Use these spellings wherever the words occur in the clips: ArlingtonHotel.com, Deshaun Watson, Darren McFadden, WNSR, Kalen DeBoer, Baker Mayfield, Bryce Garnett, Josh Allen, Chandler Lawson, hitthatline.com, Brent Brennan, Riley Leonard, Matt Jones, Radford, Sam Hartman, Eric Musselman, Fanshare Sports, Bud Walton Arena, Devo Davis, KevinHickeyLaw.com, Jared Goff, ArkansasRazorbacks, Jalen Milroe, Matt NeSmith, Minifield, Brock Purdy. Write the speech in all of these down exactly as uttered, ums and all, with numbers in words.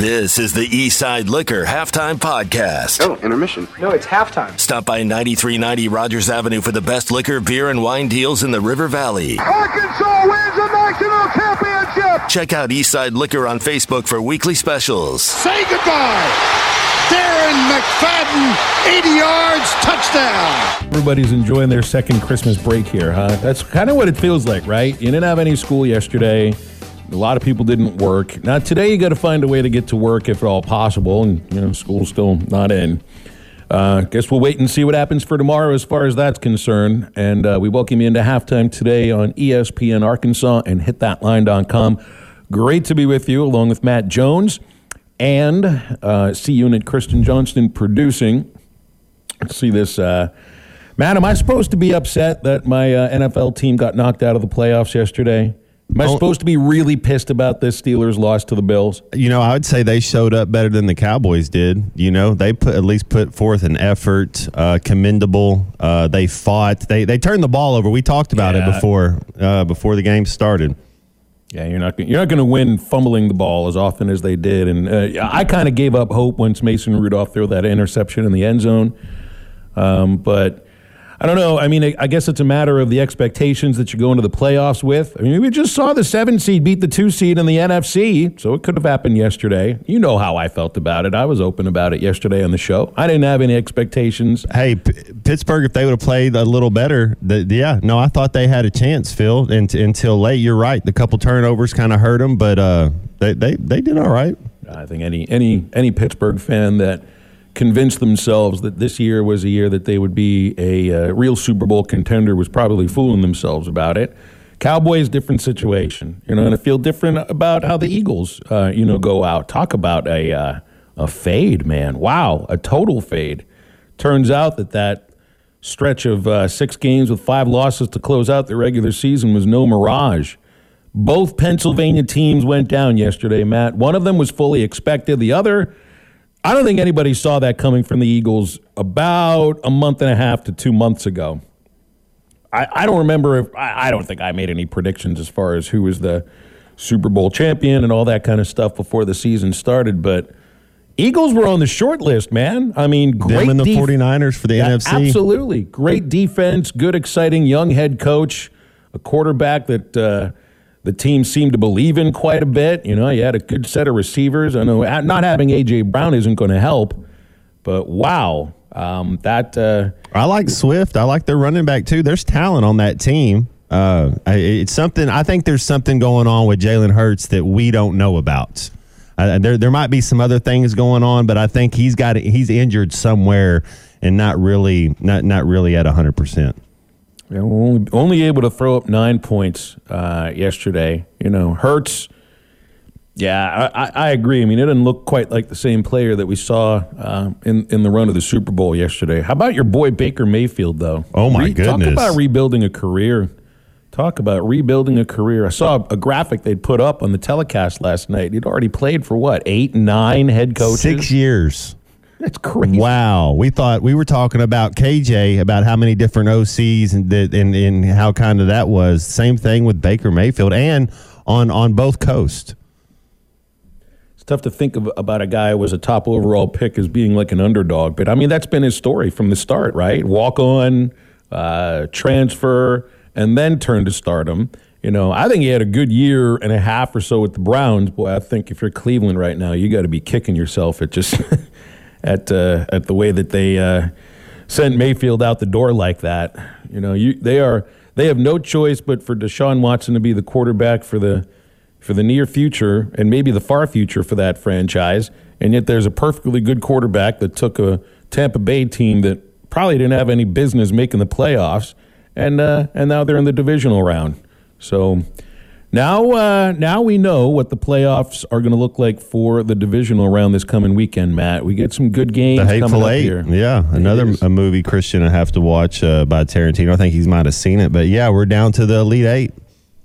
This is the East Side Liquor Halftime Podcast. Oh, intermission. No, it's halftime. Stop by ninety-three ninety Rogers Avenue for the best liquor, beer, and wine deals in the River Valley. Arkansas wins the national championship! Check out East Side Liquor on Facebook for weekly specials. Say goodbye! Darren McFadden, eighty yards, touchdown. Everybody's enjoying their second Christmas break here, huh? That's kind of what it feels like, right? You didn't have any school yesterday. A lot of people didn't work. Now, today you got to find a way to get to work if at all possible, and, you know, school's still not in. Uh, guess we'll wait and see what happens for tomorrow as far as that's concerned. And uh, we welcome you into halftime today on E S P N Arkansas and hit that line dot com. Great to be with you, along with Matt Jones. And uh, C-Unit Kristen Johnston producing. Let's see this. Uh, Matt, am I supposed to be upset that my uh, N F L team got knocked out of the playoffs yesterday? Am I supposed to be really pissed about this Steelers loss to the Bills? You know, I would say they showed up better than the Cowboys did. You know, they put at least put forth an effort, uh, commendable. Uh, they fought. They they turned the ball over. We talked about yeah. it before uh, before the game started. Yeah, you're not you're not going to win fumbling the ball as often as they did, and uh, I kind of gave up hope once Mason Rudolph threw that interception in the end zone. Um, but I don't know. I mean, I guess it's a matter of the expectations that you go into the playoffs with. I mean, we just saw the seven seed beat the two seed in the N F C, so it could have happened yesterday. You know how I felt about it. I was open about it yesterday on the show. I didn't have any expectations. Hey, P- Pittsburgh, if they would have played a little better, the, yeah, no, I thought they had a chance, Phil, and, until late. You're right. The couple turnovers kind of hurt them, but uh, they, they they did all right. I think any any any Pittsburgh fan that convinced themselves that this year was a year that they would be a uh, real Super Bowl contender was probably fooling themselves about it. Cowboys, different situation, you know, and I feel different about how the Eagles, uh, you know, go out. Talk about a uh, a fade, man! Wow, a total fade. Turns out that that stretch of uh, six games with five losses to close out the regular season was no mirage. Both Pennsylvania teams went down yesterday, Matt. One of them was fully expected. The other, I don't think anybody saw that coming from the Eagles about a month and a half to two months ago. I, I don't remember if I, I don't think I made any predictions as far as who was the Super Bowl champion and all that kind of stuff before the season started, but Eagles were on the short list, man. I mean, great them and the def- 49ers for the yeah, N F C. Absolutely. Great defense, good, exciting young head coach, a quarterback that uh, the team seemed to believe in quite a bit. You know, you had a good set of receivers. I know not having A J. Brown isn't going to help, but wow. Um, that uh, I like Swift. I like their running back, too. There's talent on that team. Uh, it's something. I think there's something going on with Jalen Hurts that we don't know about. Uh, there there might be some other things going on, but I think he's got he's injured somewhere and not really not, not really at one hundred percent. Yeah, we're only, only able to throw up nine points uh, yesterday. You know, Hurts, yeah, I, I agree. I mean, it didn't look quite like the same player that we saw uh, in, in the run of the Super Bowl yesterday. How about your boy Baker Mayfield, though? Oh, my Re- goodness. Talk about rebuilding a career. Talk about rebuilding a career. I saw a graphic they'd put up on the telecast last night. He'd already played for, what, eight, nine head coaches? Six years. That's crazy. Wow. We thought we were talking about K J, about how many different O Cs and the, and, and how kind of that was. Same thing with Baker Mayfield and on, on both coasts. It's tough to think of, about a guy who was a top overall pick as being like an underdog. But, I mean, that's been his story from the start, right? Walk on, uh, transfer, and then turn to stardom. You know, I think he had a good year and a half or so with the Browns. Boy, I think if you're Cleveland right now, you got to be kicking yourself at just – At uh, at the way that they uh, sent Mayfield out the door like that, you know, you they are they have no choice but for Deshaun Watson to be the quarterback for the for the near future and maybe the far future for that franchise. And yet, there's a perfectly good quarterback that took a Tampa Bay team that probably didn't have any business making the playoffs, and uh, and now they're in the divisional round. So now uh, now we know what the playoffs are going to look like for the divisional round this coming weekend, Matt. We get some good games coming up here. The Hateful Eight, yeah. Another a movie Christian I have to watch uh, by Tarantino. I think he might have seen it. But, yeah, we're down to the Elite Eight.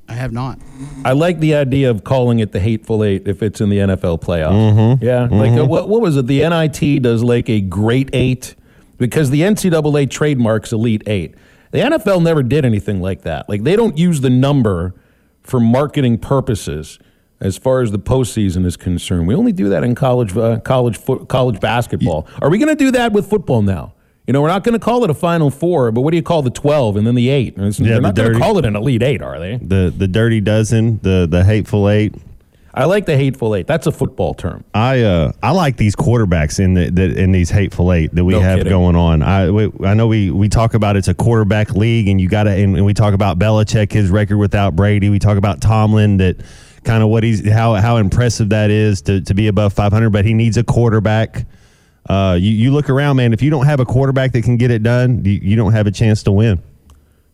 I have not. I like the idea of calling it the Hateful Eight if it's in the N F L playoffs. Mm-hmm. Yeah. Mm-hmm. Like, uh, what, what was it? The N I T does, like, a Great Eight because the N C double A trademarks Elite Eight. The N F L never did anything like that. Like, they don't use the number for marketing purposes. as far as the postseason is concerned. We only do that in college uh, college fo- college basketball. Are we going to do that with football now? You know, we're not going to call it a Final Four, but what do you call the twelve and then the eight? Yeah, They're the not going to call it an Elite Eight, are they? The the Dirty Dozen, the the Hateful Eight. I like the Hateful Eight. That's a football term. I uh, I like these quarterbacks in the, the in these Hateful Eight that we no have kidding. going on. I we, I know we, we talk about it's a quarterback league, and you got to and, and we talk about Belichick, his record without Brady. We talk about Tomlin, that kind of what he's how how impressive that is to to be above five hundred, but he needs a quarterback. Uh, you, you look around, man. If you don't have a quarterback that can get it done, you, you don't have a chance to win.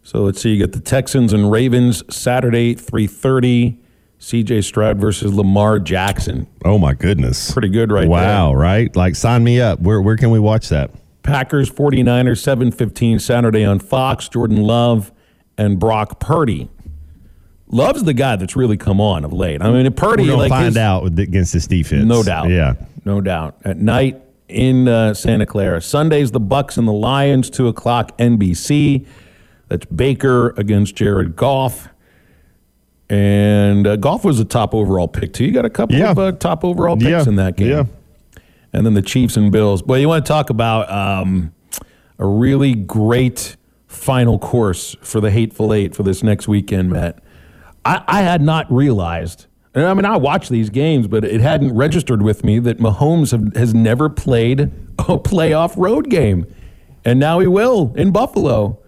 So let's see. You got the Texans and Ravens Saturday, three thirty. C J Stroud versus Lamar Jackson. Oh my goodness. Pretty good right wow, there. Wow, right? Like, sign me up. Where where can we watch that? Packers 49ers, seven fifteen Saturday on Fox. Jordan Love and Brock Purdy. Love's the guy that's really come on of late. I mean, Purdy, We're like find his, out against this defense. No doubt. Yeah. No doubt. At night in uh, Santa Clara. Sundays, the Bucks and the Lions, two o'clock N B C. That's Baker against Jared Goff. And uh, Goff was a top overall pick, too. You got a couple yeah. of uh, top overall picks yeah. in that game. Yeah. And then the Chiefs and Bills. Boy, you want to talk about um, a really great final course for the Hateful Eight for this next weekend, Matt. I, I had not realized, and I mean, I watch these games, but it hadn't registered with me that Mahomes have, has never played a playoff road game. And now he will in Buffalo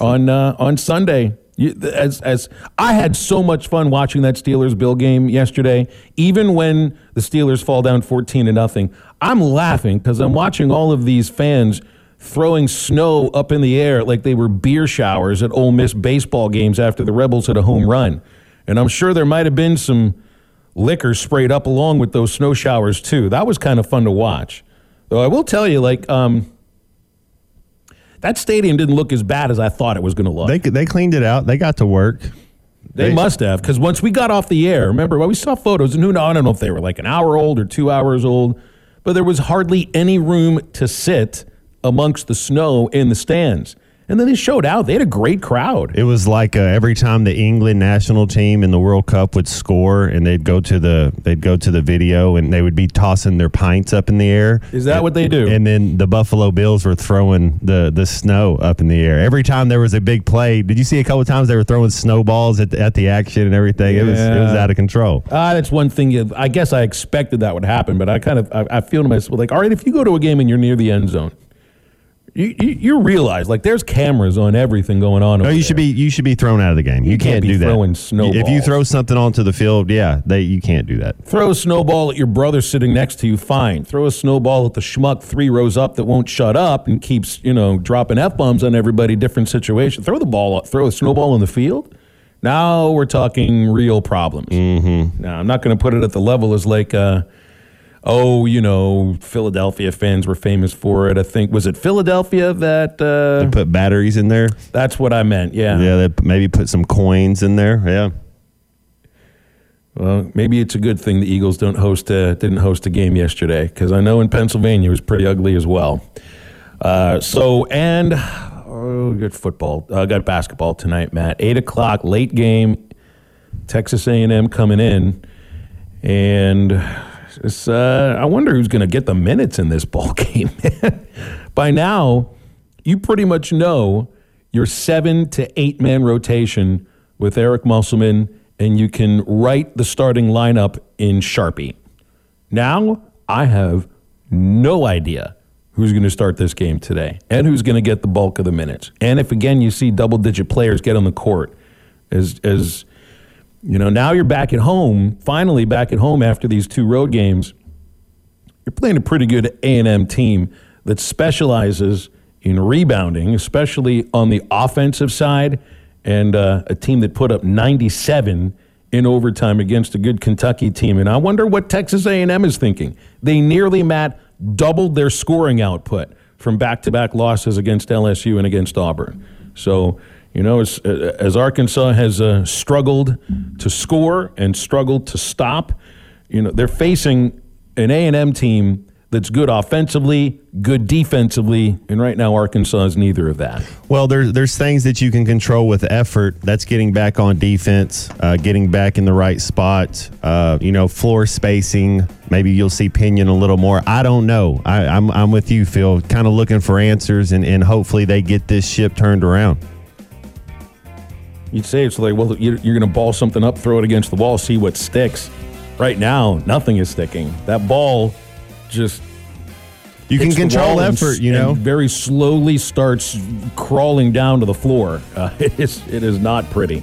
on uh, on Sunday. You, as as I had so much fun watching that Steelers-Bill game yesterday, even when the Steelers fall down fourteen to nothing, I'm laughing because I'm watching all of these fans throwing snow up in the air like they were beer showers at Ole Miss baseball games after the Rebels hit a home run. And I'm sure there might have been some liquor sprayed up along with those snow showers, too. That was kind of fun to watch. Though I will tell you, like... um. That stadium didn't look as bad as I thought it was going to look. They they cleaned it out. They got to work. They, they must have, because once we got off the air, remember, well, we saw photos, and who knows, I don't know if they were like an hour old or two hours old, but there was hardly any room to sit amongst the snow in the stands. And then they showed out. They had a great crowd. It was like uh, every time the England national team in the World Cup would score, and they'd go to the they'd go to the video, and they would be tossing their pints up in the air. Is that and, what they do? And then the Buffalo Bills were throwing the, the snow up in the air every time there was a big play. Did you see a couple of times they were throwing snowballs at the, at the action and everything? Yeah. It was it was out of control. Uh, that's one thing. You, I guess I expected that would happen, but I kind of I, I feel to myself like, all right, if you go to a game and you're near the end zone. You, you you realize, like, there's cameras on everything going on. No, over you should there. be you should be thrown out of the game. You, you can't, can't be do that. Throwing snowballs. If you throw something onto the field, yeah, they you can't do that. Throw a snowball at your brother sitting next to you, fine. Throw a snowball at the schmuck three rows up that won't shut up and keeps, you know, dropping F-bombs on everybody. Different situation. Throw the ball up. Throw a snowball in the field. Now we're talking real problems. Mm-hmm. Now I'm not going to put it at the level as like. Uh, Oh, you know, Philadelphia fans were famous for it. I think, was it Philadelphia that... Uh, they put batteries in there? That's what I meant, yeah. Yeah, they maybe put some coins in there, yeah. Well, maybe it's a good thing the Eagles don't host a, didn't host a game yesterday, because I know in Pennsylvania it was pretty ugly as well. Uh, so, and... Oh, good football. I uh, got basketball tonight, Matt. eight o'clock, late game. Texas A and M coming in. And... It's, uh, I wonder who's going to get the minutes in this ball game. By now, you pretty much know your seven to eight man rotation with Eric Musselman, and you can write the starting lineup in Sharpie. Now, I have no idea who's going to start this game today and who's going to get the bulk of the minutes. And if again you see double digit players get on the court, as as you know, now you're back at home, finally back at home after these two road games. You're playing a pretty good A and M team that specializes in rebounding, especially on the offensive side, and uh, a team that put up ninety-seven in overtime against a good Kentucky team. And I wonder what Texas A and M is thinking. They nearly, Matt, doubled their scoring output from back-to-back losses against L S U and against Auburn. So... You know, as, as Arkansas has uh, struggled to score and struggled to stop, you know, they're facing an A and M team that's good offensively, good defensively, and right now Arkansas is neither of that. Well, there's there's things that you can control with effort. That's getting back on defense, uh, getting back in the right spot, uh, you know, floor spacing. Maybe you'll see Pinion a little more. I don't know. I, I'm I'm with you, Phil. Kind of looking for answers, and, and hopefully they get this ship turned around. You'd say it's like, well, you're going to ball something up, throw it against the wall, see what sticks. Right now, nothing is sticking. That ball just you can control effort, you know. Very slowly starts crawling down to the floor. Uh, it is it is not pretty.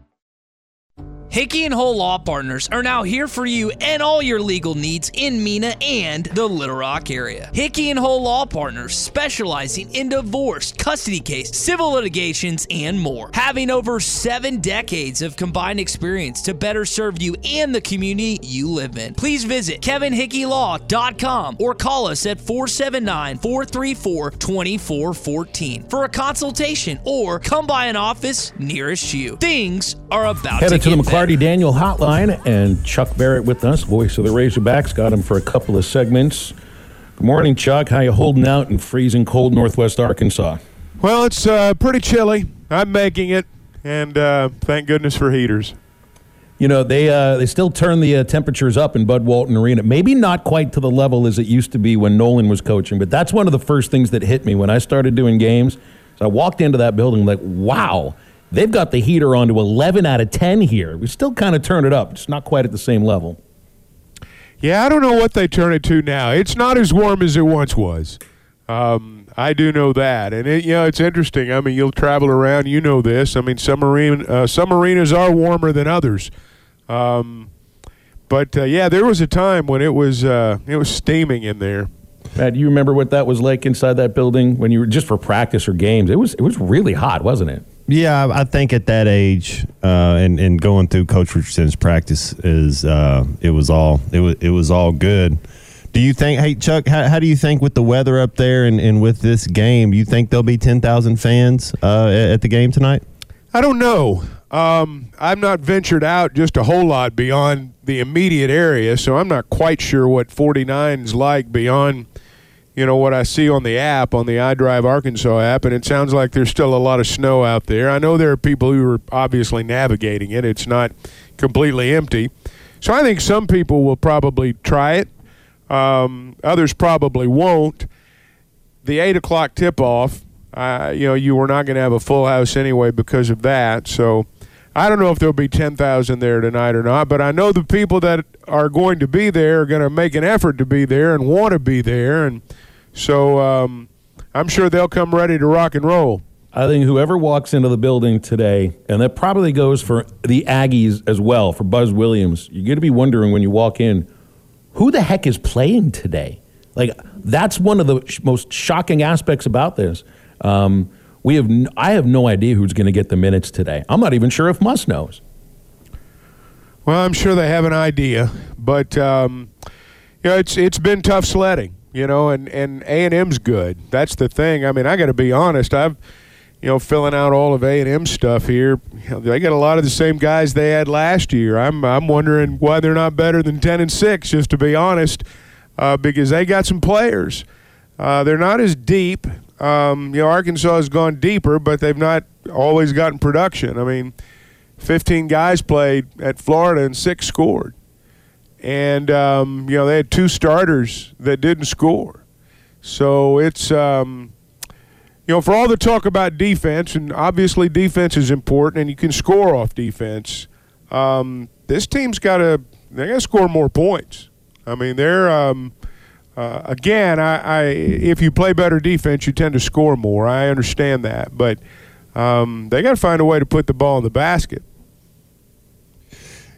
Hickey and Hull Law Partners are now here for you and all your legal needs in Mena and the Little Rock area. Hickey and Hull Law Partners specializing in divorce, custody case, civil litigations, and more. Having over seven decades of combined experience to better serve you and the community you live in. Please visit kevin hickey law dot com or call us at four seven nine, four three four, two four one four for a consultation or come by an office nearest you. Things are about to get better. Clardy Daniel Hotline and Chuck Barrett with us, voice of the Razorbacks. Got him for a couple of segments. Good morning, Chuck. How you holding out in freezing cold northwest Arkansas? Well, it's uh, pretty chilly. I'm making it, and uh, thank goodness for heaters. You know, they uh, they still turn the uh, temperatures up in Bud Walton Arena. Maybe not quite to the level as it used to be when Nolan was coaching, but that's one of the first things that hit me when I started doing games. So I walked into that building like, wow. They've got the heater on to eleven out of ten here. We still kind of turn it up. It's not quite at the same level. Yeah, I don't know what they turn it to now. It's not as warm as it once was. Um, I do know that. And, it, you know, it's interesting. I mean, you'll travel around. You know this. I mean, some, arena, uh, some arenas are warmer than others. Um, but, uh, yeah, there was a time when it was uh, it was steaming in there. Matt, do you remember what that was like inside that building when you were just for practice or games? It was it was really hot, wasn't it? Yeah, I think at that age, uh, and and going through Coach Richardson's practice is uh, it was all it was it was all good. Do you think? Hey, Chuck, how, how do you think with the weather up there and, and with this game? You think there'll be ten thousand fans uh, at the game tonight? I don't know. Um, I've not ventured out just a whole lot beyond the immediate area, so I'm not quite sure what forty-nine's like beyond. You know, what I see on the app, on the iDrive Arkansas app, and it sounds like there's still a lot of snow out there. I know there are people who are obviously navigating it. It's not completely empty. So I think some people will probably try it. Um, others probably won't. The eight o'clock tip-off, uh, you know, you were not going to have a full house anyway because of that. So I don't know if there will be ten thousand there tonight or not, but I know the people that are going to be there are going to make an effort to be there and want to be there, and so um, I'm sure they'll come ready to rock and roll. I think whoever walks into the building today, and that probably goes for the Aggies as well, for Buzz Williams, you're going to be wondering when you walk in, who the heck is playing today? Like, that's one of the sh- most shocking aspects about this. Um, we have, n- I have no idea who's going to get the minutes today. I'm not even sure if Muss knows. Well, I'm sure they have an idea, but um, you know, it's it's been tough sledding, you know, and and A and M's good. That's the thing. I mean, I got to be honest. I've, you know, filling out all of A and M stuff here. You know, they got a lot of the same guys they had last year. I'm I'm wondering why they're not better than ten and six, just to be honest, uh, because they got some players. Uh, they're not as deep. Um, you know, Arkansas has gone deeper, but they've not always gotten production. I mean. fifteen guys played at Florida and six scored. And, um, you know, they had two starters that didn't score. So it's, um, you know, for all the talk about defense, and obviously defense is important and you can score off defense, um, this team's got to they got to score more points. I mean, they're, um, uh, again, I, I if you play better defense, you tend to score more. I understand that. But um, they got to find a way to put the ball in the basket.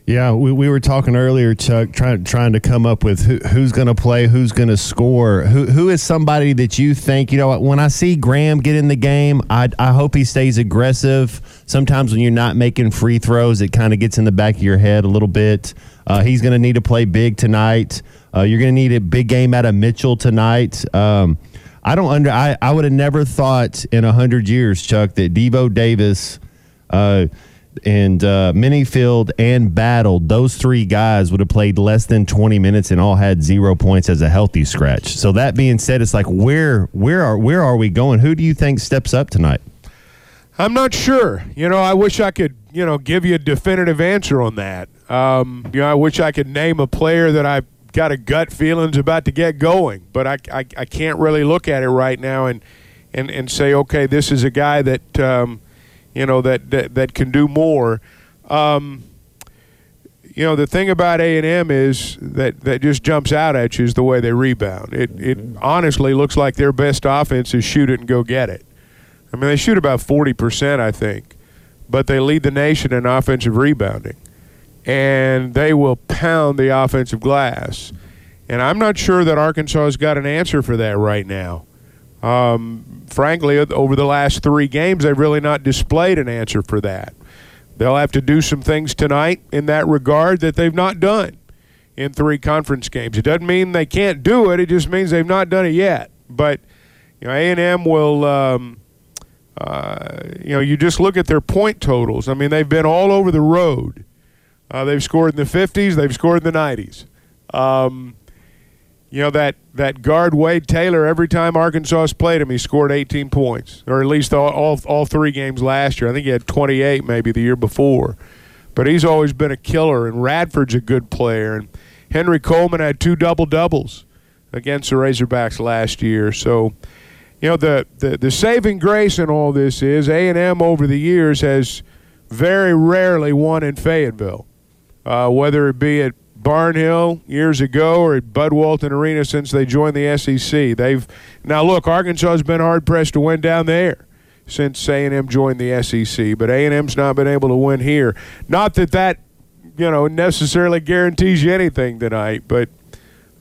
Yeah, we, we were talking earlier, Chuck, trying trying to come up with who, who's going to play, who's going to score. Who who is somebody that you think, you know, when I see Graham get in the game, I I hope he stays aggressive. Sometimes when you're not making free throws, it kind of gets in the back of your head a little bit. Uh, he's going to need to play big tonight. Uh, you're going to need a big game out of Mitchell tonight. Um, I don't under I, I would have never thought in a hundred years, Chuck, that Devo Davis, uh, and uh, Minifield and Battle, those three guys would have played less than twenty minutes and all had zero points as a healthy scratch. So that being said, it's like where where are where are we going? Who do you think steps up tonight? I'm not sure. You know, I wish I could, you know, give you a definitive answer on that. Um, you know, I wish I could name a player that I've got a gut feeling's about to get going, but I, I I can't really look at it right now and and and say, okay, this is a guy that. Um, You know that, that that can do more. Um, you know the thing about A and M is that, that just jumps out at you is the way they rebound. It it honestly looks like their best offense is shoot it and go get it. I mean they shoot about forty percent, I think, but they lead the nation in offensive rebounding, and they will pound the offensive glass. And I'm not sure that Arkansas has got an answer for that right now. Um, frankly, over the last three games, they've really not displayed an answer for that. They'll have to do some things tonight in that regard that they've not done in three conference games. It doesn't mean they can't do it. It just means they've not done it yet. But, you know, A and M will, um, uh, you know, you just look at their point totals. I mean, they've been all over the road. Uh, they've scored in the fifties. They've scored in the nineties. Um You know, that, that guard Wade Taylor, every time Arkansas played him, he scored eighteen points, or at least all, all all three games last year. I think he had twenty-eight maybe the year before. But he's always been a killer, and Radford's a good player. And Henry Coleman had two double-doubles against the Razorbacks last year. So, you know, the, the, the saving grace in all this is A and M over the years has very rarely won in Fayetteville, uh, whether it be at Barnhill years ago or at Bud Walton Arena since they joined the S E C. They've now, look, Arkansas has been hard-pressed to win down there since A and M joined the S E C, but A and M's not been able to win here. Not that that, you know, necessarily guarantees you anything tonight, but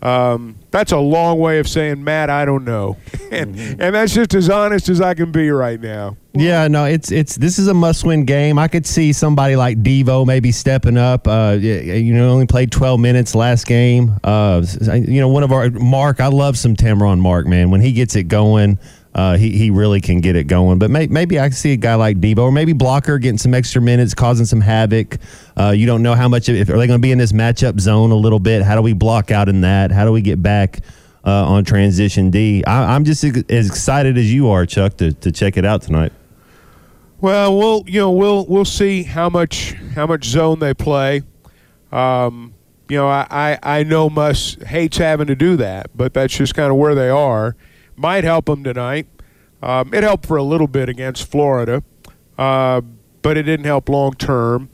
um, that's a long way of saying, Matt, I don't know. and, and that's just as honest as I can be right now. Yeah, no, it's it's this is a must-win game. I could see somebody like Devo maybe stepping up. Uh, you know, only played twelve minutes last game. Uh, you know, one of our Mark. I love some Tamron Mark, man. When he gets it going, uh, he he really can get it going. But may, maybe I could see a guy like Devo, or maybe Blocker getting some extra minutes, causing some havoc. Uh, you don't know how much. If, are they going to be in this matchup zone a little bit? How do we block out in that? How do we get back? Uh, on Transition D. I, I'm just ex- as excited as you are, Chuck, to, to check it out tonight. Well, we'll you know we'll we'll see how much how much zone they play. Um, you know, I, I, I know Muss hates having to do that, but that's just kind of where they are. Might help them tonight. Um, it helped for a little bit against Florida, uh, but it didn't help long term.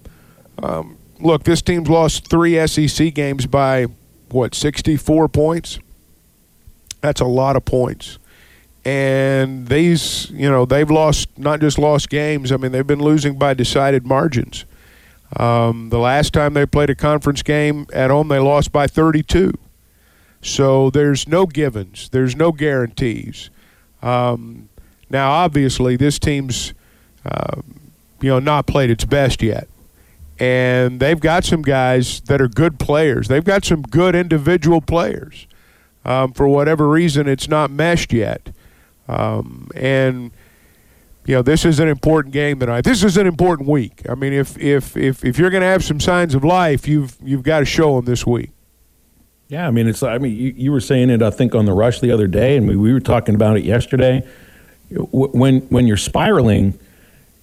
Um, look, this team's lost three S E C games by what sixty-four points. That's a lot of points. And these, you know, they've lost, not just lost games, I mean, they've been losing by decided margins. Um, the last time they played a conference game at home, they lost by thirty-two. So there's no givens. There's no guarantees. Um, now, obviously, this team's, uh, you know, not played its best yet. And they've got some guys that are good players. They've got some good individual players. Um, for whatever reason, it's not meshed yet. Um, and, you know, this is an important game tonight. This is an important week. I mean, if if if, if you're going to have some signs of life, you've you've got to show them this week. Yeah, I mean, it's. I mean, you, you were saying it, I think, on the rush the other day, and we, we were talking about it yesterday. When, when you're spiraling,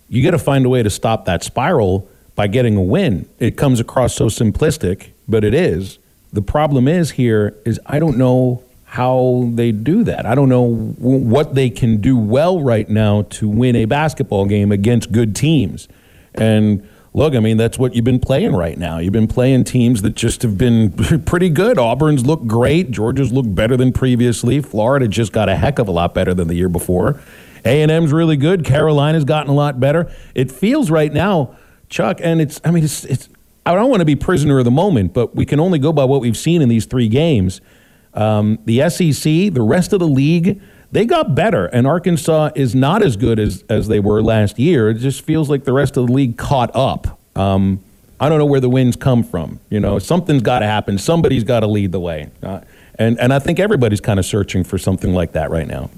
you got to find a way to stop that spiral by getting a win. It comes across so simplistic, but it is. The problem is here is I don't know how they do that. I don't know w- what they can do well right now to win a basketball game against good teams. And look, I mean, that's what you've been playing right now. You've been playing teams that just have been pretty good. Auburn's looked great. Georgia's looked better than previously. Florida just got a heck of a lot better than the year before. A and M's really good. Carolina's gotten a lot better. It feels right now, Chuck, and it's, I mean, it's, it's, I don't want to be prisoner of the moment, but we can only go by what we've seen in these three games. Um, the S E C, the rest of the league, they got better, and Arkansas is not as good as, as they were last year. It just feels like the rest of the league caught up. Um, I don't know where the wins come from. You know, something's got to happen. Somebody's got to lead the way. Uh, and, and I think everybody's kind of searching for something like that right now.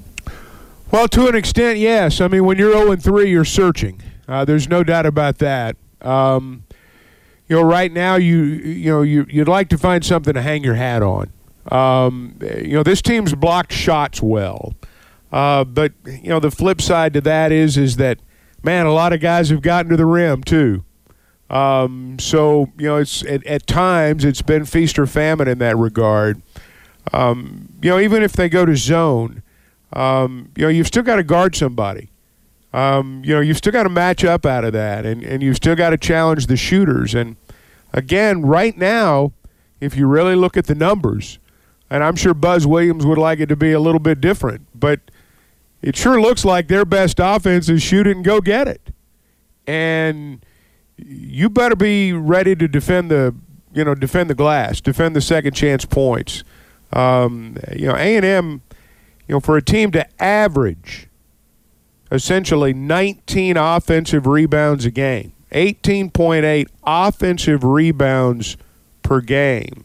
Well, to an extent, yes. I mean, when you're oh and three, you're searching. Uh, there's no doubt about that. Um, you know, right now, you you know, you, you'd like to find something to hang your hat on. Um, you know, this team's blocked shots well. Uh, but, you know, the flip side to that is is that, man, a lot of guys have gotten to the rim, too. Um, so, you know, it's at, at times it's been feast or famine in that regard. Um, you know, even if they go to zone, um, you know, you've still got to guard somebody. Um, you know, you've still got to match up out of that, and, and you've still got to challenge the shooters. And, again, right now, if you really look at the numbers, and I'm sure Buzz Williams would like it to be a little bit different, but it sure looks like their best offense is shoot it and go get it. And you better be ready to defend the, you know, defend the glass, defend the second chance points. Um, you know, A and M, you know, for a team to average essentially nineteen offensive rebounds a game, eighteen point eight offensive rebounds per game.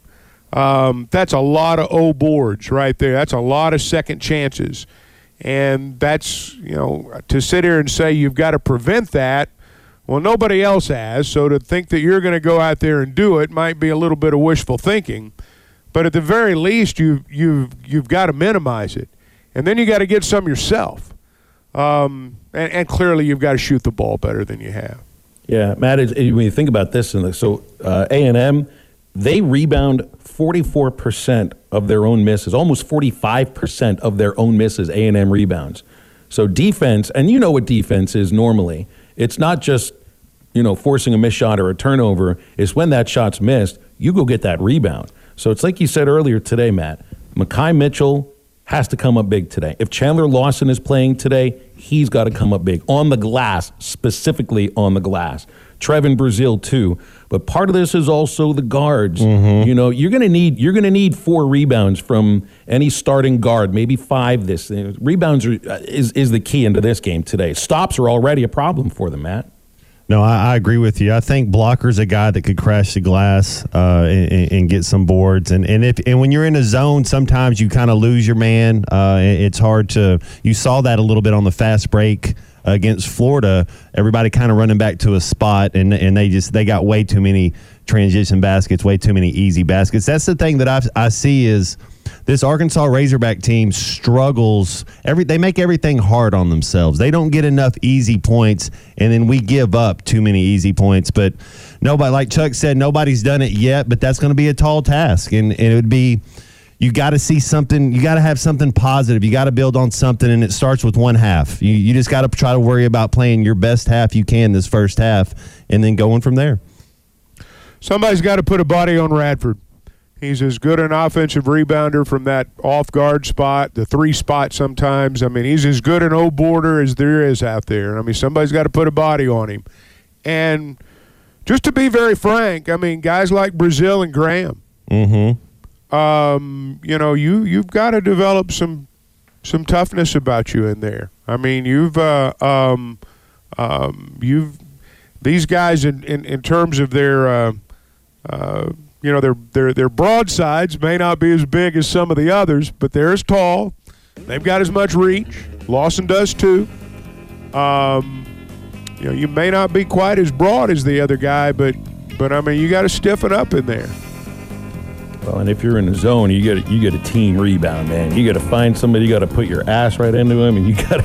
Um, that's a lot of O boards right there. That's a lot of second chances. And that's, you know, to sit here and say you've got to prevent that, well, nobody else has, so to think that you're going to go out there and do it might be a little bit of wishful thinking. But at the very least, you, you've, you've got to minimize it. And then you got to get some yourself. Um, and, and clearly you've got to shoot the ball better than you have. Yeah, Matt, when you think about this, and so uh, A and M, they rebound forty-four percent of their own misses, almost forty-five percent of their own misses, A and M rebounds. So defense, and you know what defense is normally, it's not just, you know, forcing a missed shot or a turnover. It's when that shot's missed, you go get that rebound. So it's like you said earlier today, Matt, Makai Mitchell has to come up big today. If Chandler Lawson is playing today, he's got to come up big. On the glass, specifically on the glass. Trevin Brazil, too. But part of this is also the guards. Mm-hmm. You know, you're going to need you're going to need four rebounds from any starting guard, maybe five this. Rebounds are, is, is the key into this game today. Stops are already a problem for them, Matt. No, I, I agree with you. I think blocker's a guy that could crash the glass uh, and, and get some boards. And and if and when you're in a zone, sometimes you kind of lose your man. Uh, it's hard to – you saw that a little bit on the fast break against Florida, everybody kind of running back to a spot, and and they just they got way too many transition baskets, way too many easy baskets. That's the thing that I I see is this Arkansas Razorback team struggles. Every they make everything hard on themselves. They don't get enough easy points, and then we give up too many easy points. But nobody, like Chuck said, nobody's done it yet. But that's going to be a tall task, and, and it would be. You got to see something. You got to have something positive. You got to build on something, and it starts with one half. You you just got to try to worry about playing your best half you can this first half and then going from there. Somebody's got to put a body on Radford. He's as good an offensive rebounder from that off-guard spot, the three spot sometimes. I mean, he's as good an O-boarder as there is out there. I mean, somebody's got to put a body on him. And just to be very frank, I mean, guys like Brazil and Graham. Mm-hmm. Um, you know, you you've got to develop some some toughness about you in there. I mean, you've uh, um, um, you've these guys in, in, in terms of their uh, uh, you know their their their broadsides may not be as big as some of the others, but they're as tall. They've got as much reach. Lawson does too. Um, you know, you may not be quite as broad as the other guy, but but I mean, you got to stiffen up in there. Well, and if you're in the zone, you get you get a team rebound, man. You got to find somebody. You got to put your ass right into him, and you got to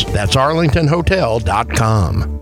That's Arlington Hotel dot com.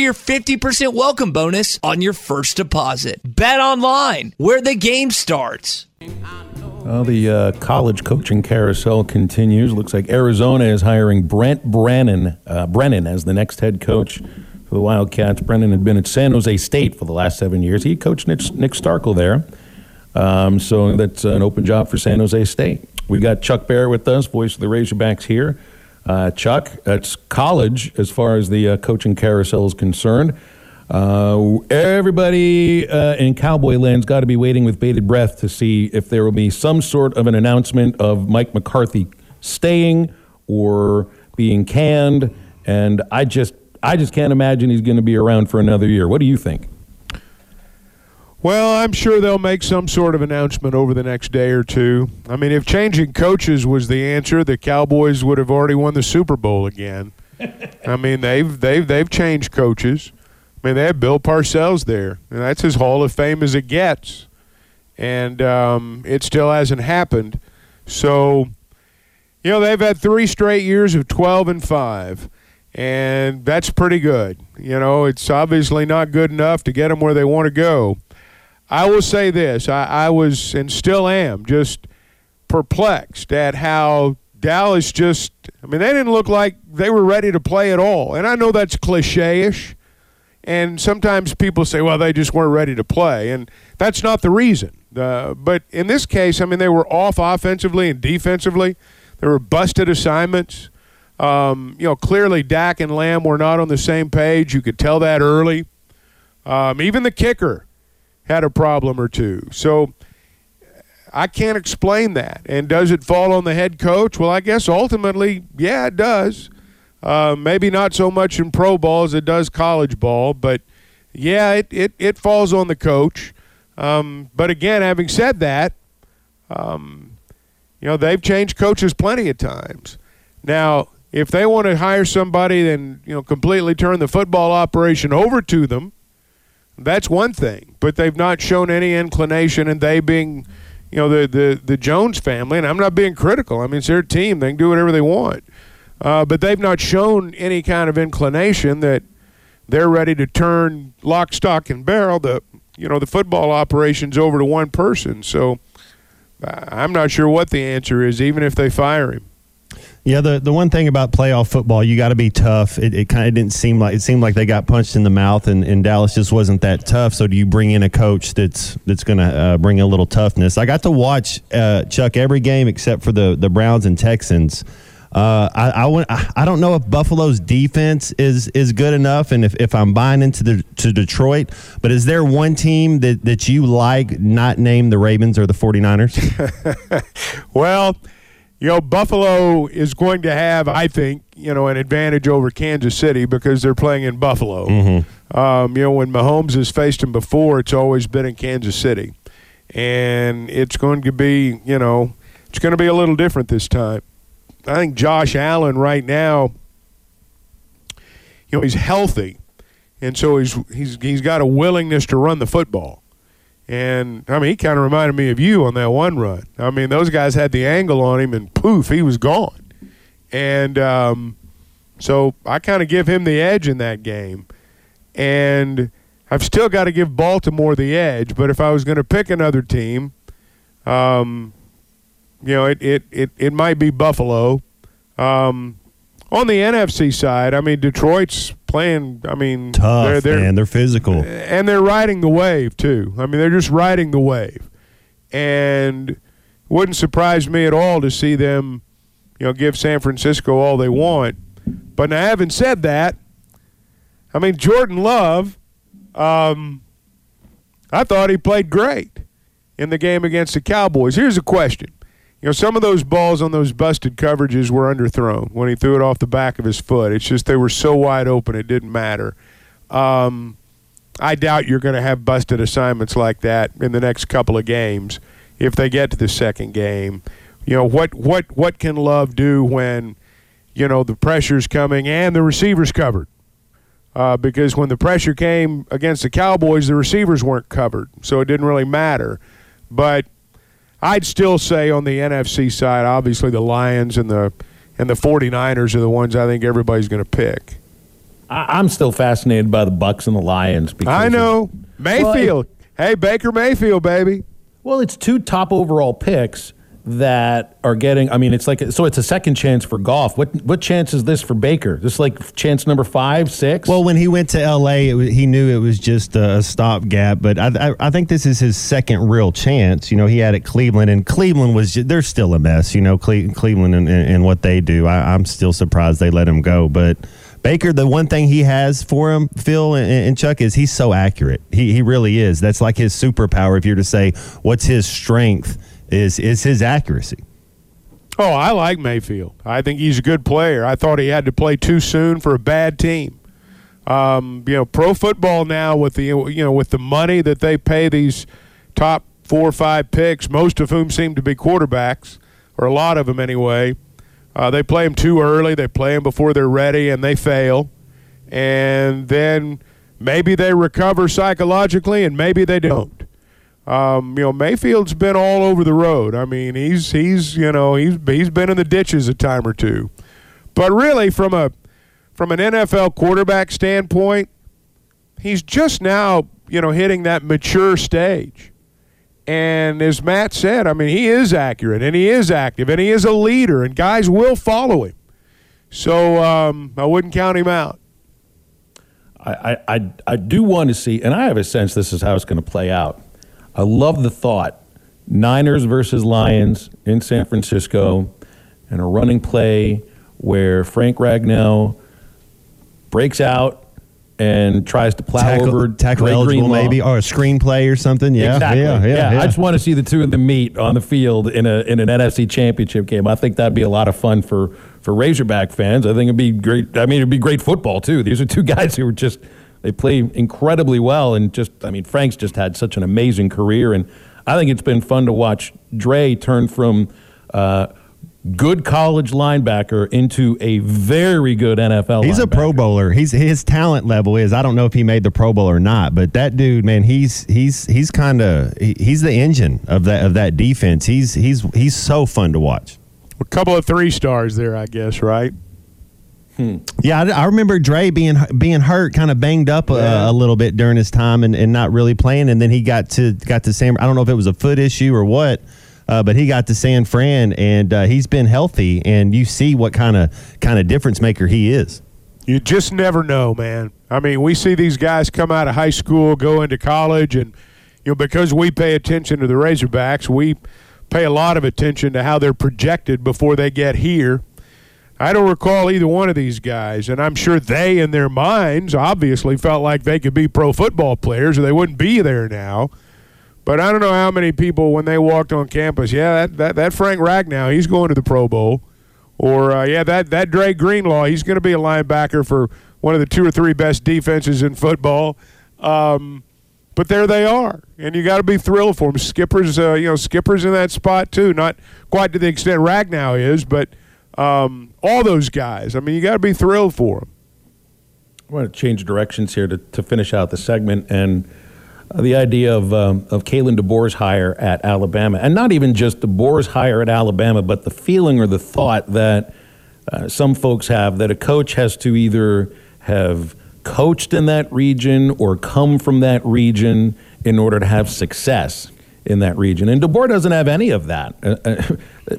your fifty percent welcome bonus on your first deposit. BetOnline, where the game starts. Well, the uh, college coaching carousel continues. Looks like Arizona is hiring Brent Brennan, uh, Brennan as the next head coach for the Wildcats. Brennan had been at San Jose State for the last seven years. He coached Nick, Nick Starkle there. Um, so that's an open job for San Jose State. We've got Chuck Bear with us, voice of the Razorbacks here. Uh, Chuck, it's college as far as the uh, coaching carousel is concerned. Uh, everybody uh, in Cowboy Land's got to be waiting with bated breath to see if there will be some sort of an announcement of Mike McCarthy staying or being canned. And I just, I just can't imagine he's going to be around for another year. What do you think? Well, I'm sure they'll make some sort of announcement over the next day or two. I mean, if changing coaches was the answer, the Cowboys would have already won the Super Bowl again. I mean, they've they've they've changed coaches. I mean, they had Bill Parcells there, and that's as Hall of Fame as it gets. And um, it still hasn't happened. So, you know, they've had three straight years of twelve and five. And that's pretty good. You know, it's obviously not good enough to get them where they want to go. I will say this, I, I was and still am just perplexed at how Dallas just, I mean, they didn't look like they were ready to play at all. And I know that's cliche-ish, and sometimes people say, well, they just weren't ready to play, and that's not the reason. Uh, but in this case, I mean, they were off offensively and defensively. They were busted assignments. Um, you know, clearly Dak and Lamb were not on the same page. You could tell that early. Um, even the kicker had a problem or two. So I can't explain that. And does it fall on the head coach? Well, I guess ultimately, yeah, it does. Uh, maybe not so much in pro ball as it does college ball, but yeah, it, it, it falls on the coach. Um, but again, having said that, um, you know, they've changed coaches plenty of times. Now, if they want to hire somebody and, you know, completely turn the football operation over to them, that's one thing, but they've not shown any inclination, and they being, you know, the, the, the Jones family, and I'm not being critical. I mean, it's their team. They can do whatever they want. Uh, but they've not shown any kind of inclination that they're ready to turn lock, stock, and barrel the, you know, the football operations over to one person. So I'm not sure what the answer is, even if they fire him. Yeah, the, the one thing about playoff football, you got to be tough. It, it kind of didn't seem like it seemed like they got punched in the mouth, and, and Dallas just wasn't that tough. So do you bring in a coach that's that's going to uh, bring a little toughness? I got to watch uh, Chuck every game except for the the Browns and Texans. Uh, I I, went, I I don't know if Buffalo's defense is is good enough, and if, if I'm buying into the to Detroit, but is there one team that that you like not named the Ravens or the forty-niners? Well, you know, Buffalo is going to have, I think, you know, an advantage over Kansas City because they're playing in Buffalo. Mm-hmm. Um, you know, when Mahomes has faced him before, it's always been in Kansas City. And it's going to be, you know, it's going to be a little different this time. I think Josh Allen right now, you know, he's healthy. And so he's he's he's got a willingness to run the football. And, I mean, he kind of reminded me of you on that one run. I mean, those guys had the angle on him, and poof, he was gone. And um, so I kind of give him the edge in that game. And I've still got to give Baltimore the edge, but if I was going to pick another team, um, you know, it, it, it, it might be Buffalo. Um, on the N F C side, I mean, Detroit's playing, I mean, tough, they're, they're, man. They're physical. And they're riding the wave, too. I mean, they're just riding the wave. And it wouldn't surprise me at all to see them, you know, give San Francisco all they want. But now, having said that, I mean, Jordan Love, um, I thought he played great in the game against the Cowboys. Here's a question. You know, some of those balls on those busted coverages were underthrown when he threw it off the back of his foot. It's just they were so wide open it didn't matter. Um, I doubt you're going to have busted assignments like that in the next couple of games if they get to the second game. You know, what what what can Love do when, you know, the pressure's coming and the receiver's covered? Uh, because when the pressure came against the Cowboys, the receivers weren't covered, so it didn't really matter. But I'd still say on the N F C side, obviously the Lions and the and the 49ers are the ones I think everybody's going to pick. I'm still fascinated by the Bucs and the Lions. Because I know. Mayfield. Well, it, hey, Baker Mayfield, baby. Well, it's two top overall picks that are getting – I mean, it's like – so it's a second chance for Goff. What what chance is this for Baker? This like chance number five, six? Well, when he went to L A, it was, he knew it was just a stopgap. But I, I I think this is his second real chance. You know, he had at Cleveland, and Cleveland was – they're still a mess, you know, Cle- Cleveland and, and what they do. I, I'm still surprised they let him go, but – Baker, the one thing he has for him, Phil and, and Chuck, is he's so accurate. He he really is. That's like his superpower. If you're to say what's his strength, is is his accuracy. Oh, I like Mayfield. I think he's a good player. I thought he had to play too soon for a bad team. Um, you know, pro football now with the you know with the money that they pay these top four or five picks, most of whom seem to be quarterbacks, or a lot of them anyway. Uh, they play them too early. They play them before they're ready, and they fail. And then maybe they recover psychologically, and maybe they don't. Um, you know, Mayfield's been all over the road. I mean, he's he's you know he's he's been in the ditches a time or two. But really, from a from an N F L quarterback standpoint, he's just now you know hitting that mature stage. And as Matt said, I mean, he is accurate, and he is active, and he is a leader, and guys will follow him. So um, I wouldn't count him out. I, I, I do want to see, and I have a sense this is how it's going to play out. I love the thought, Niners versus Lions in San Francisco, and a running play where Frank Ragnow breaks out, and tries to plow tackle, over tackle Dre eligible Greenlaw. Maybe, or a screenplay or something. Yeah, exactly. Yeah, yeah, yeah. yeah, I just want to see the two of them meet on the field in a in an N F C Championship game. I think that'd be a lot of fun for, for Razorback fans. I think it'd be great. I mean, it'd be great football too. These are two guys who were just they play incredibly well, and just I mean, Frank's just had such an amazing career, and I think it's been fun to watch Dre turn from uh, good college linebacker into a very good N F L He's linebacker. A Pro Bowler. He's his talent level is. I don't know if he made the Pro Bowl or not, but that dude, man, he's he's he's kind of he's the engine of that of that defense. He's he's he's so fun to watch. A couple of three stars there, I guess, right? Hmm. Yeah, I, I remember Dre being being hurt, kind of banged up yeah. a, a little bit during his time and, and not really playing, and then he got to got to Sam. I don't know if it was a foot issue or what. Uh, but he got to San Fran, and uh, he's been healthy, and you see what kind of kind of difference maker he is. You just never know, man. I mean, we see these guys come out of high school, go into college, and you know because we pay attention to the Razorbacks, we pay a lot of attention to how they're projected before they get here. I don't recall either one of these guys, and I'm sure they, in their minds, obviously felt like they could be pro football players or they wouldn't be there now. But I don't know how many people, when they walked on campus, yeah, that that, that Frank Ragnow, he's going to the Pro Bowl. Or, uh, yeah, that, that Dre Greenlaw, he's going to be a linebacker for one of the two or three best defenses in football. Um, but there they are, and you got to be thrilled for them. Skipper's, uh, you know, Skipper's in that spot too, not quite to the extent Ragnow is, but um, all those guys. I mean, you got to be thrilled for them. I want to change directions here to, to finish out the segment and – Uh, the idea of um, of Kalen DeBoer's hire at Alabama, and not even just DeBoer's hire at Alabama, but the feeling or the thought that uh, some folks have that a coach has to either have coached in that region or come from that region in order to have success in that region. And DeBoer doesn't have any of that, uh, uh,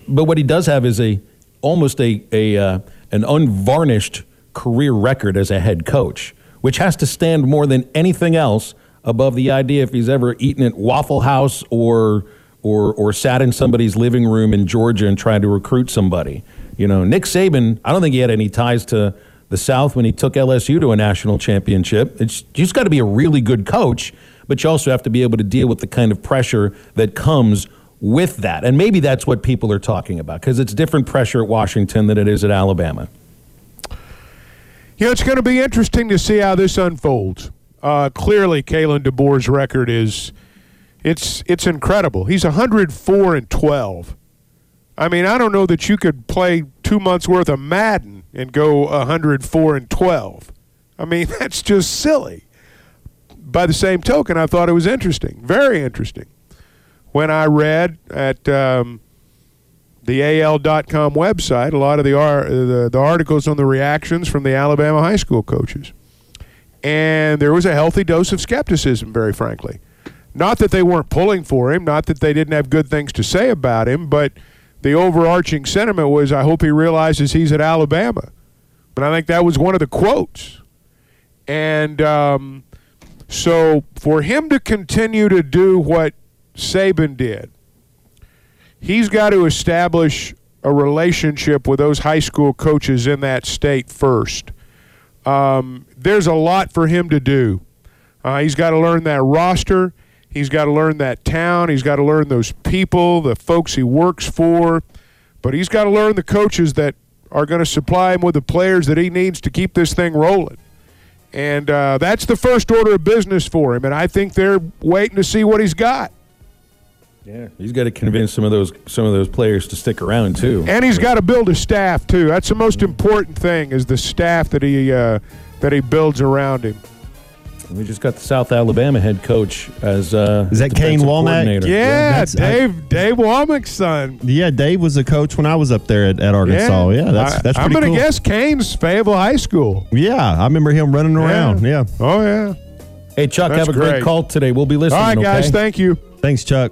but what he does have is a almost a a uh, an unvarnished career record as a head coach, which has to stand more than anything else above the idea if he's ever eaten at Waffle House or or or sat in somebody's living room in Georgia and tried to recruit somebody. You know, Nick Saban, I don't think he had any ties to the South when he took L S U to a national championship. It's, you just got to be a really good coach, but you also have to be able to deal with the kind of pressure that comes with that. And maybe that's what people are talking about because it's different pressure at Washington than it is at Alabama. You know, it's going to be interesting to see how this unfolds. Uh, clearly, Kalen DeBoer's record is it's it's incredible. He's one hundred four and twelve. I mean, I don't know that you could play two months worth of Madden and go one hundred four and twelve. I mean, that's just silly. By the same token, I thought it was interesting, very interesting, when I read at um, the A L dot com website a lot of the, ar- the the articles on the reactions from the Alabama high school coaches. And there was a healthy dose of skepticism, very frankly. Not that they weren't pulling for him, not that they didn't have good things to say about him, but the overarching sentiment was, I hope he realizes he's at Alabama. But I think that was one of the quotes. And um, so for him to continue to do what Saban did, he's got to establish a relationship with those high school coaches in that state first. Um, there's a lot for him to do. Uh, he's got to learn that roster. He's got to learn that town. He's got to learn those people, the folks he works for. But he's got to learn the coaches that are going to supply him with the players that he needs to keep this thing rolling. And uh, that's the first order of business for him, and I think they're waiting to see what he's got. Yeah, he's got to convince some of those some of those players to stick around too, and he's got to build a staff too. That's the most important thing, is the staff that he uh, that he builds around him. We just got the South Alabama head coach as uh, is that Kane Womack? Yeah, yeah Dave I, Dave Womack's son. Yeah, Dave was a coach when I was up there at, at Arkansas. Yeah, yeah that's that's. I, pretty I'm gonna cool. guess Kane's Fayetteville High School. Yeah, I remember him running around. Yeah. yeah. Oh yeah. Hey Chuck, that's have a great. great call today. We'll be listening. All right, guys, okay? Thank you. Thanks, Chuck.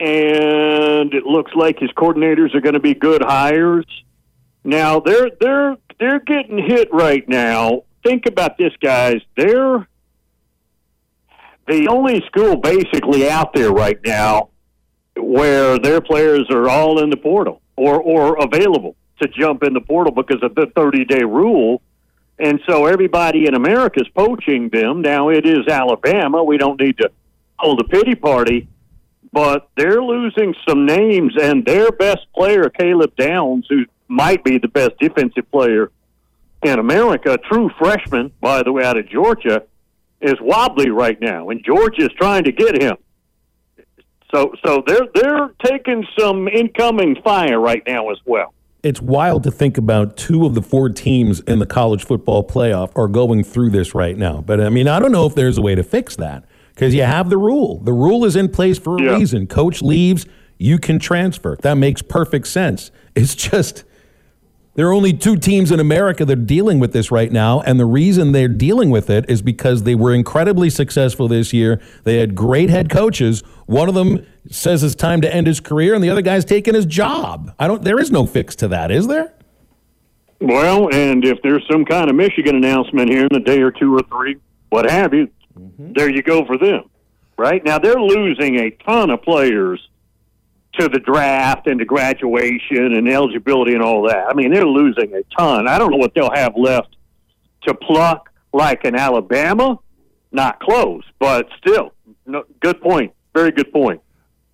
and it looks like his coordinators are going to be good hires. Now, they're they're they're getting hit right now. Think about this, guys. They're the only school basically out there right now where their players are all in the portal or, or available to jump in the portal because of the thirty-day rule. And so everybody in America is poaching them. Now, it is Alabama. We don't need to Oh, the pity party, but they're losing some names, and their best player, Caleb Downs, who might be the best defensive player in America, a true freshman, by the way, out of Georgia, is wobbly right now, and Georgia is trying to get him. So so they're they're taking some incoming fire right now as well. it's wild to think about two of the four teams in the college football playoff are going through this right now. But, I mean, I don't know if there's a way to fix that because you have the rule. The rule is in place for a yeah. reason. Coach leaves, you can transfer. That makes perfect sense. It's just there are only two teams in America that are dealing with this right now, and the reason they're dealing with it is because they were incredibly successful this year. They had great head coaches. One of them says it's time to end his career, and the other guy's taking his job. I don't. There is no fix to that, is there? Well, and if there's some kind of Michigan announcement here in a day or two or three, what have you, mm-hmm. there you go for them, right? Now, they're losing a ton of players to the draft and to graduation and eligibility and all that. I mean, they're losing a ton. I don't know what they'll have left to pluck like an Alabama. Not close, but still, no, good point. Very good point.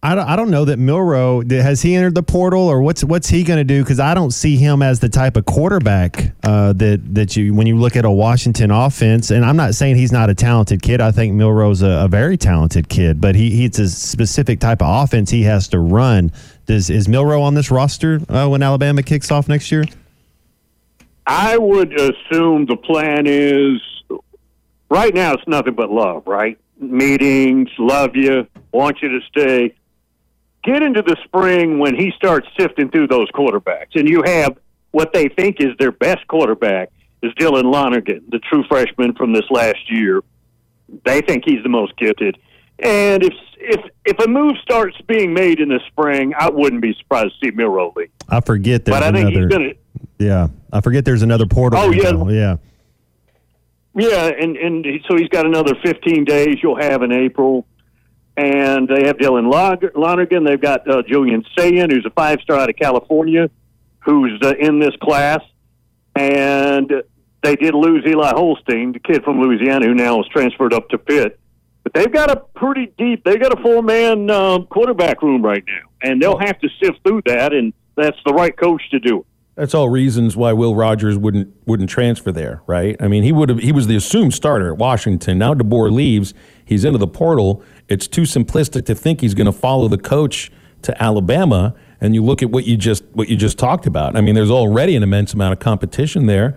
I don't, I don't know that Milroe, has he entered the portal or what's what's he going to do? Because I don't see him as the type of quarterback uh, that, that you, when you look at a Washington offense, and I'm not saying he's not a talented kid. I think Milroe's a, a very talented kid, but he, he it's a specific type of offense he has to run. Does, is Milroe on this roster uh, when Alabama kicks off next year? I would assume the plan is, right now it's nothing but love, right? Meetings, love you, want you to stay. Get into the spring when he starts sifting through those quarterbacks, and you have what they think is their best quarterback is Dylan Lonergan, the true freshman from this last year. They think he's the most gifted. And if if if a move starts being made in the spring, I wouldn't be surprised to see Milroe leave. I forget there's but I another, think he's gonna, yeah, I forget there's another portal. Oh yeah, now. yeah. Yeah, and, and so he's got another fifteen days you'll have in April. And they have Dylan Lonergan. They've got uh, Julian Sayin, who's a five-star out of California, who's uh, in this class. And they did lose Eli Holstein, the kid from Louisiana, who now is transferred up to Pitt. But they've got a pretty deep, they've got a four-man uh, quarterback room right now. And they'll have to sift through that, and that's the right coach to do it. That's all reasons why Will Rogers wouldn't wouldn't transfer there, right? I mean, he would have. He was the assumed starter at Washington. Now DeBoer leaves. He's into the portal. It's too simplistic to think he's going to follow the coach to Alabama. And you look at what you just what you just talked about. I mean, there's already an immense amount of competition there.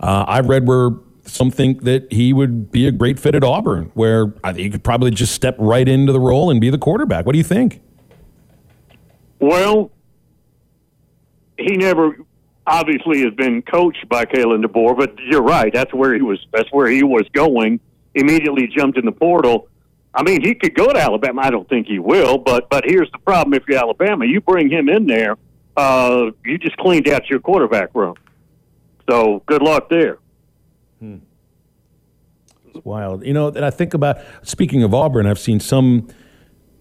Uh, I've read where some think that he would be a great fit at Auburn, where I think he could probably just step right into the role and be the quarterback. What do you think? Well, he never. Obviously has been coached by Kalen DeBoer, but you're right. That's where he was. That's where he was going. Immediately jumped in the portal. I mean, he could go to Alabama. I don't think he will, but but here's the problem. If you're Alabama, you bring him in there, uh, you just cleaned out your quarterback room. So good luck there. Hmm. It's wild. You know, that I think about, speaking of Auburn, I've seen some,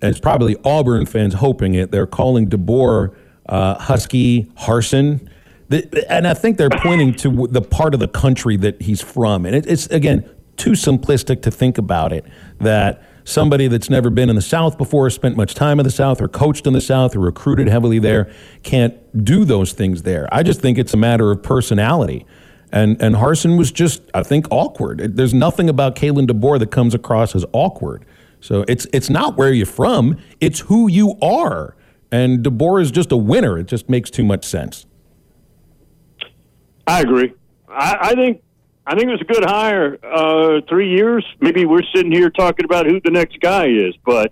and it's probably Auburn fans hoping it, they're calling DeBoer uh, Husky Harsin. The, and I think they're pointing to the part of the country that he's from. And it, it's, again, too simplistic to think about it, that somebody that's never been in the South before, spent much time in the South or coached in the South or recruited heavily there, can't do those things there. I just think it's a matter of personality. And and Harsin was just, I think, awkward. There's nothing about Kalen DeBoer that comes across as awkward. So it's it's not where you're from. It's who you are. And DeBoer is just a winner. It just makes too much sense. I agree. I, I think I think it was a good hire. Uh, three years, maybe we're sitting here talking about who the next guy is, but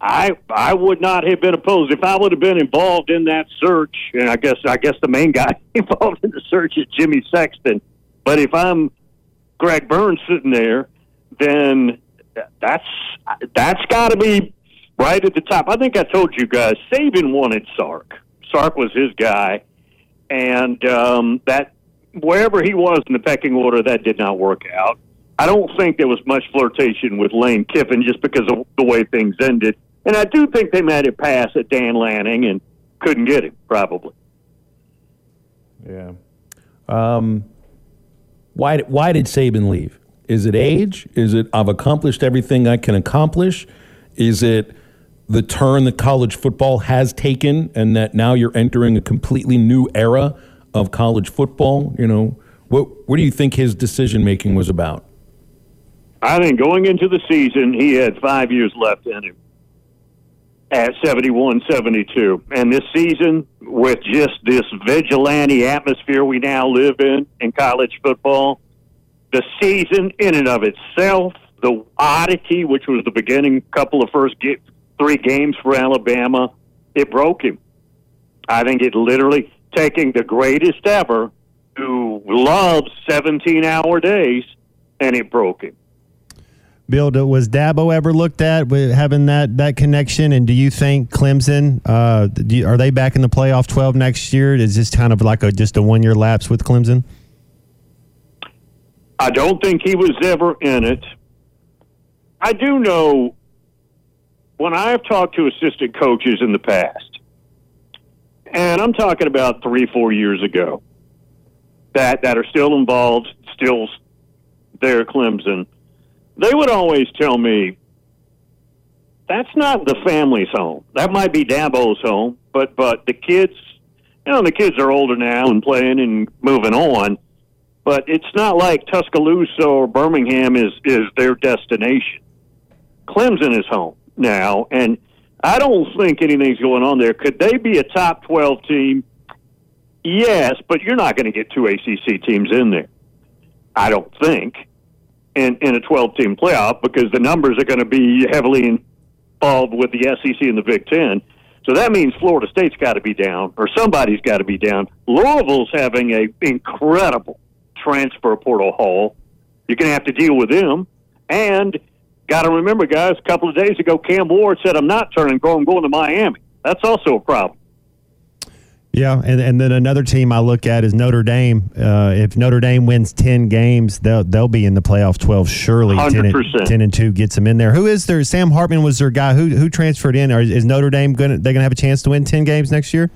I I would not have been opposed if I would have been involved in that search. And I guess I guess the main guy involved in the search is Jimmy Sexton. But if I'm Greg Burns sitting there, then that's that's got to be right at the top. I think I told you guys Saban wanted Sark. Sark was his guy. And um, that wherever he was in the pecking order, that did not work out. I don't think there was much flirtation with Lane Kiffin just because of the way things ended. And I do think they might have passed at Dan Lanning and couldn't get him, probably. Yeah. Um, why, why did Saban leave? Is it age? Is it I've accomplished everything I can accomplish? Is it the turn that college football has taken and that now you're entering a completely new era of college football? You know, what what do you think his decision-making was about? I think going into the season, he had five years left in him. at seventy-one seventy-two. And this season, with just this vigilante atmosphere we now live in in college football, the season in and of itself, the oddity, which was the beginning couple of first get, three games for Alabama, it broke him. I think it literally taking the greatest ever who loves seventeen-hour days, and it broke him. Bill, was Dabo ever looked at with having that, that connection? And do you think Clemson, uh, do you, are they back in the playoff twelve next year? Is this kind of like a just a one-year lapse with Clemson? I don't think he was ever in it. I do know when I've talked to assistant coaches in the past, and I'm talking about three, four years ago, that, that are still involved, still there at Clemson, they would always tell me, that's not the family's home. That might be Dabo's home, but but the kids, you know, the kids are older now and playing and moving on, but it's not like Tuscaloosa or Birmingham is, is their destination. Clemson is home now, and I don't think anything's going on there. Could they be a top twelve team? Yes, but you're not going to get two A C C teams in there, I don't think. In, in a twelve-team playoff, because the numbers are going to be heavily involved with the S E C and the Big Ten. So that means Florida State's got to be down, or somebody's got to be down. Louisville's having an incredible transfer portal haul. You're going to have to deal with them. And got to remember, guys, a couple of days ago, Cam Ward said, I'm not turning pro, I'm going to Miami. That's also a problem. Yeah, and, and then another team I look at is Notre Dame. Uh, if Notre Dame wins ten games, they'll they'll be in the playoff twelve surely. one hundred percent. ten and two gets them in there. Who is there? Sam Hartman was their guy. Who who transferred in? Or is Notre Dame gonna they gonna have a chance to win ten games next year?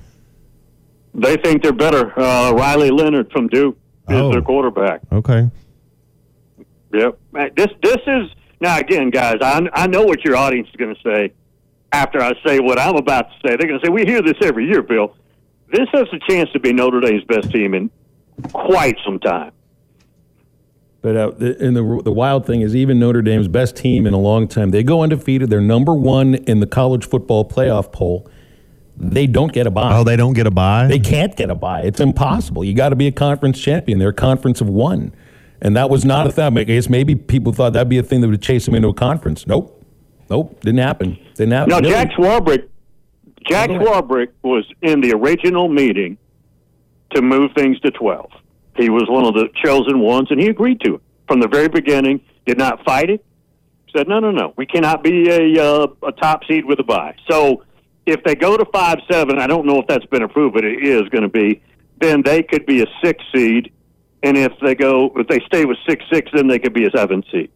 They think they're better. Uh, Riley Leonard from Duke is oh. their quarterback. Okay. Yep. This this is now again, guys. I I know what your audience is going to say after I say what I'm about to say. They're going to say we hear this every year, Bill. This has a chance to be Notre Dame's best team in quite some time. But uh, and the the wild thing is, even Notre Dame's best team in a long time, they go undefeated. They're number one in the college football playoff poll. They don't get a bye. Oh, they don't get a bye? They can't get a bye. It's impossible. You got to be a conference champion. They're a conference of one. And that was not a thing. I guess maybe people thought that'd be a thing that would chase them into a conference. Nope. Nope. Didn't happen. Didn't happen. No, really. Jack Swarbrick. Jack Swarbrick was in the original meeting to move things to twelve. He was one of the chosen ones, and he agreed to it from the very beginning, did not fight it, said, no, no, no, we cannot be a uh, a top seed with a bye. So if they go to five seven, I don't know if that's been approved, but it is going to be, then they could be a six seed, and if they go, if they stay with six six, then they could be a seven seed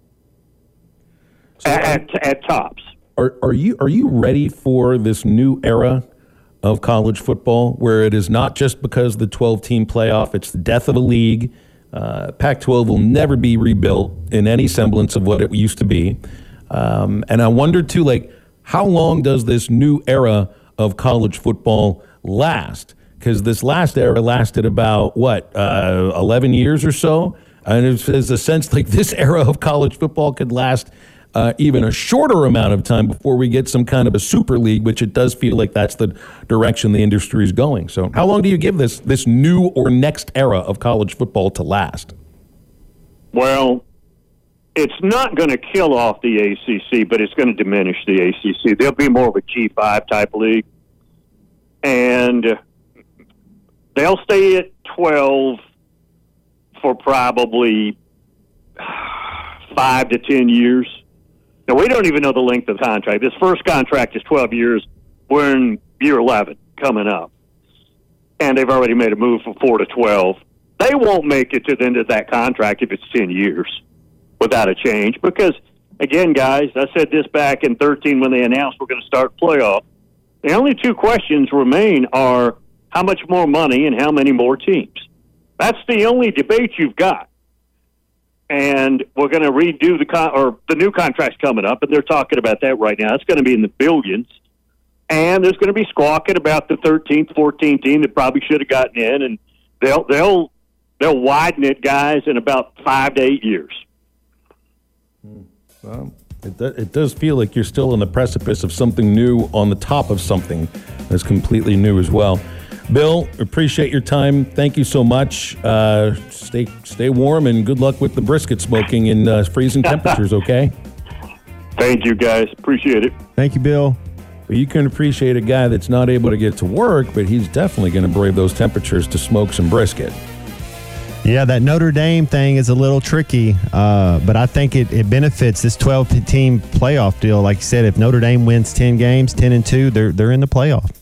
so at, at, at tops. Are are you are you ready for this new era of college football where it is not just because of the twelve-team playoff, it's the death of a league. Uh, Pac twelve will never be rebuilt in any semblance of what it used to be. Um, and I wonder, too, like, how long does this new era of college football last? Because this last era lasted about, what, uh, eleven years or so? And it's, it's a sense like this era of college football could last Uh, even a shorter amount of time before we get some kind of a super league, which it does feel like that's the direction the industry is going. So how long do you give this this new or next era of college football to last? Well, it's not going to kill off the A C C, but it's going to diminish the A C C. There'll be more of a G five type league. And they'll stay at twelve for probably five to ten years. Now, we don't even know the length of the contract. This first contract is twelve years. We're in year eleven coming up. And they've already made a move from four to twelve. They won't make it to the end of that contract if it's ten years without a change. Because, again, guys, I said this back in thirteen when they announced we're going to start playoff. The only two questions remain are how much more money and how many more teams. That's the only debate you've got. And we're going to redo the con- or the new contract's coming up, and they're talking about that right now. It's going to be in the billions, and there's going to be squawking about the thirteenth, fourteenth team that probably should have gotten in, and they'll they'll they'll widen it, guys, in about five to eight years. Well, It, it does feel like you're still on the precipice of something new on the top of something that's completely new as well. Bill, appreciate your time. Thank you so much. Uh, stay stay warm, and good luck with the brisket smoking in uh, freezing temperatures, okay? Thank you, guys. Appreciate it. Thank you, Bill. But you can appreciate a guy that's not able to get to work, but he's definitely going to brave those temperatures to smoke some brisket. Yeah, that Notre Dame thing is a little tricky, uh, but I think it, it benefits this twelve-team playoff deal. Like you said, if Notre Dame wins ten games, ten and two, they're they're in the playoff.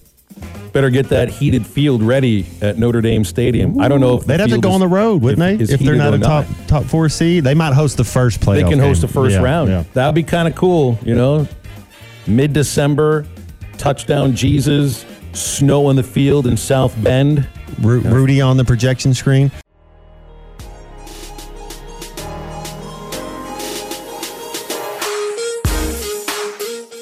Better get that heated field ready at Notre Dame Stadium. Ooh, I don't know if they'd have to go is, on the road, wouldn't if, they? If they're not a top not. top four seed, they might host the first playoff. They can host game. the first yeah, round. Yeah. That'd be kind of cool, you know. Mid-December, touchdown Jesus, snow on the field in South Bend, Ru- yeah. Rudy on the projection screen.